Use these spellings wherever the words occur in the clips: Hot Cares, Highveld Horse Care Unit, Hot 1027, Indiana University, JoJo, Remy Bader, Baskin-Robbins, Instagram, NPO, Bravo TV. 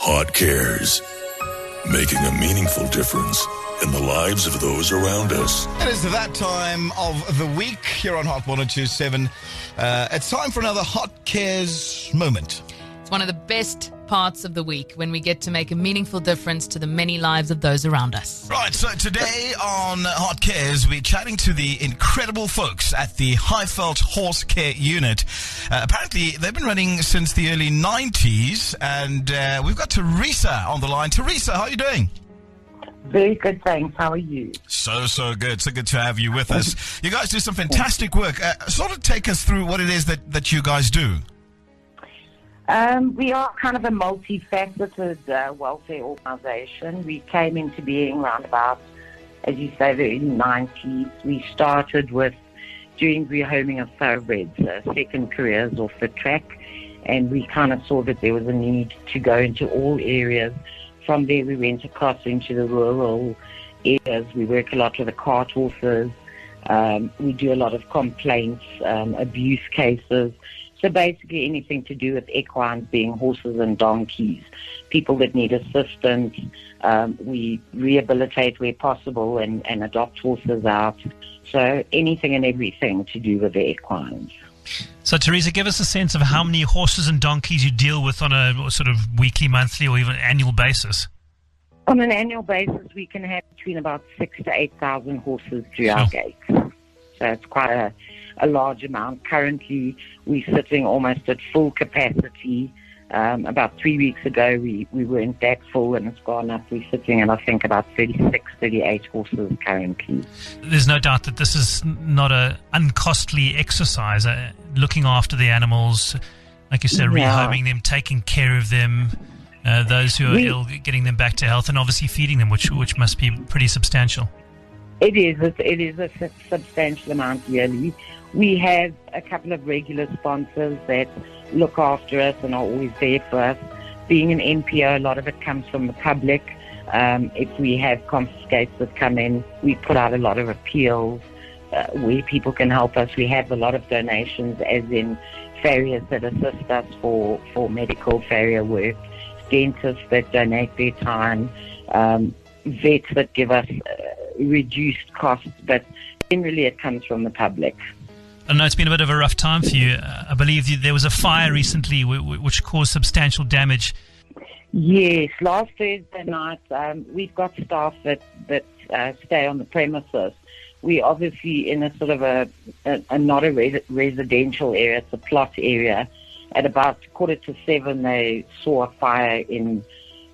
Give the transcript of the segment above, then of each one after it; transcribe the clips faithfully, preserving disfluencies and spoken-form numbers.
Hot Cares, making a meaningful difference in the lives of those around us. And it's that time of the week here on Hot ten twenty-seven. Uh, it's time for another Hot Cares moment. It's one of the best parts of the week when we get to make a meaningful difference to the many lives of those around us. Right, so today on Hot Cares, we're chatting to the incredible folks at the Highveld Horse Care Unit. Uh, apparently, they've been running since the early nineties, and uh, we've got Teresa on the line. Teresa, how are you doing? Very good, thanks. How are you? So, so good. So good to have you with us. You guys do some fantastic work. Uh, sort of take us through what it is that, that you guys do. Um, we are kind of a multifaceted uh, welfare organisation. We came into being round about, as you say, the early nineties. We started with doing rehoming of thoroughbreds, uh, second careers off the track, and we kind of saw that there was a need to go into all areas. From there, we went across into the rural areas. We work a lot with the cart horses. Um, we do a lot of complaints, um, abuse cases. So basically anything to do with equines being horses and donkeys, people that need assistance. Um, we rehabilitate where possible and, and adopt horses out. So anything and everything to do with the equines. So, Teresa, give us a sense of how many horses and donkeys you deal with on a sort of weekly, monthly or even annual basis. On an annual basis, we can have between about six thousand to eight thousand horses through our gates. So it's quite a... a large amount. Currently, we're sitting almost at full capacity. Um, about three weeks ago, we, we weren't that full, and it's gone up. We're sitting at, I think, about thirty-six, thirty-eight horses currently. There's no doubt that this is not an uncostly exercise. Uh, looking after the animals, like you said, yeah. Rehoming them, taking care of them, uh, those who are we, ill, getting them back to health, and obviously feeding them, which which must be pretty substantial. It is. It, it is a substantial amount yearly. We have a couple of regular sponsors that look after us and are always there for us. Being an N P O, a lot of it comes from the public. Um, if we have confiscates that come in, we put out a lot of appeals uh, where people can help us. We have a lot of donations, as in farriers that assist us for, for medical farrier work, dentists that donate their time, um, vets that give us uh, reduced costs, but generally it comes from the public. I know it's been a bit of a rough time for you. I believe there was a fire recently which caused substantial damage. Yes, last Thursday night um, we've got staff that, that uh, stay on the premises. We're obviously in a sort of a, a, a not a res- residential area, it's a plot area. At about quarter to seven they saw a fire in,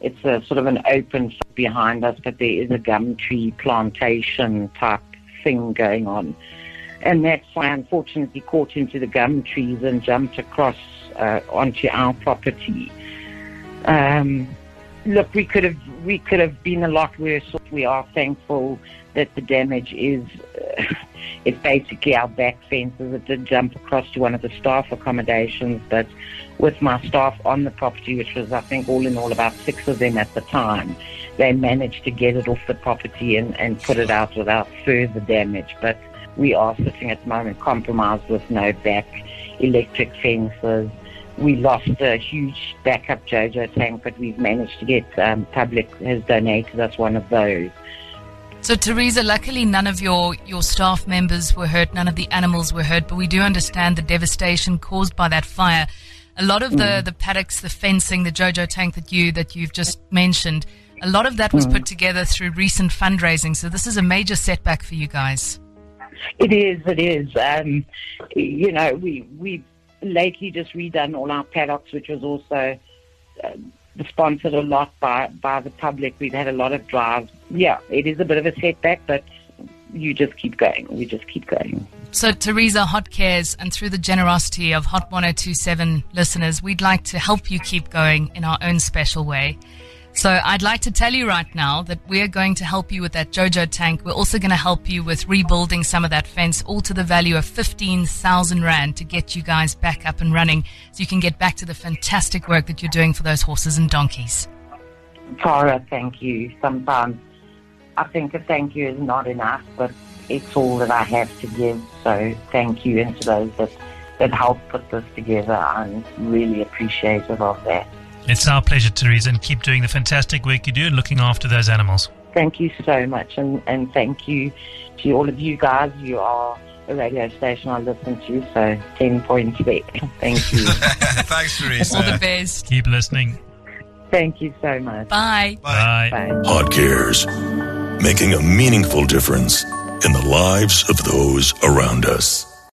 it's a sort of an open behind us, but there is a gum tree plantation type thing going on. And that fire unfortunately caught into the gum trees and jumped across uh, onto our property. Um, look, we could have we could have been a lot worse. We are thankful that the damage is uh, it's basically our back fences. It did jump across to one of the staff accommodations, but with my staff on the property, which was I think all in all about six of them at the time, they managed to get it off the property and, and put it out without further damage. But we are sitting at the moment compromised with no back, electric fences. We lost a huge backup JoJo tank, but we've managed to get, um, public has donated us one of those. So, Teresa, luckily none of your, your staff members were hurt, none of the animals were hurt, but we do understand the devastation caused by that fire. A lot of the, mm. the paddocks, the fencing, the JoJo tank that, you, that you've just mentioned, a lot of that was mm. put together through recent fundraising, so this is a major setback for you guys. It is, it is. Um, you know, we, we've lately just redone all our paddocks, which was also uh, sponsored a lot by, by the public. We've had a lot of drives. Yeah, it is a bit of a setback, but you just keep going. We just keep going. So, Teresa, Hot Cares, and through the generosity of Hot ten twenty-seven listeners, we'd like to help you keep going in our own special way. So I'd like to tell you right now that we're going to help you with that JoJo tank. We're also going to help you with rebuilding some of that fence, all to the value of fifteen thousand rand to get you guys back up and running so you can get back to the fantastic work that you're doing for those horses and donkeys. Tara, thank you. Sometimes I think a thank you is not enough, but it's all that I have to give. So thank you, and to those that, that helped put this together, I'm really appreciative of that. It's our pleasure, Teresa, and keep doing the fantastic work you do and looking after those animals. Thank you so much, and, and thank you to all of you guys. You are a radio station I listen to, so ten points back. Thank you. Thanks, Teresa. All the best. Keep listening. Thank you so much. Bye. Bye. Bye. Bye. Hot Cares, making a meaningful difference in the lives of those around us.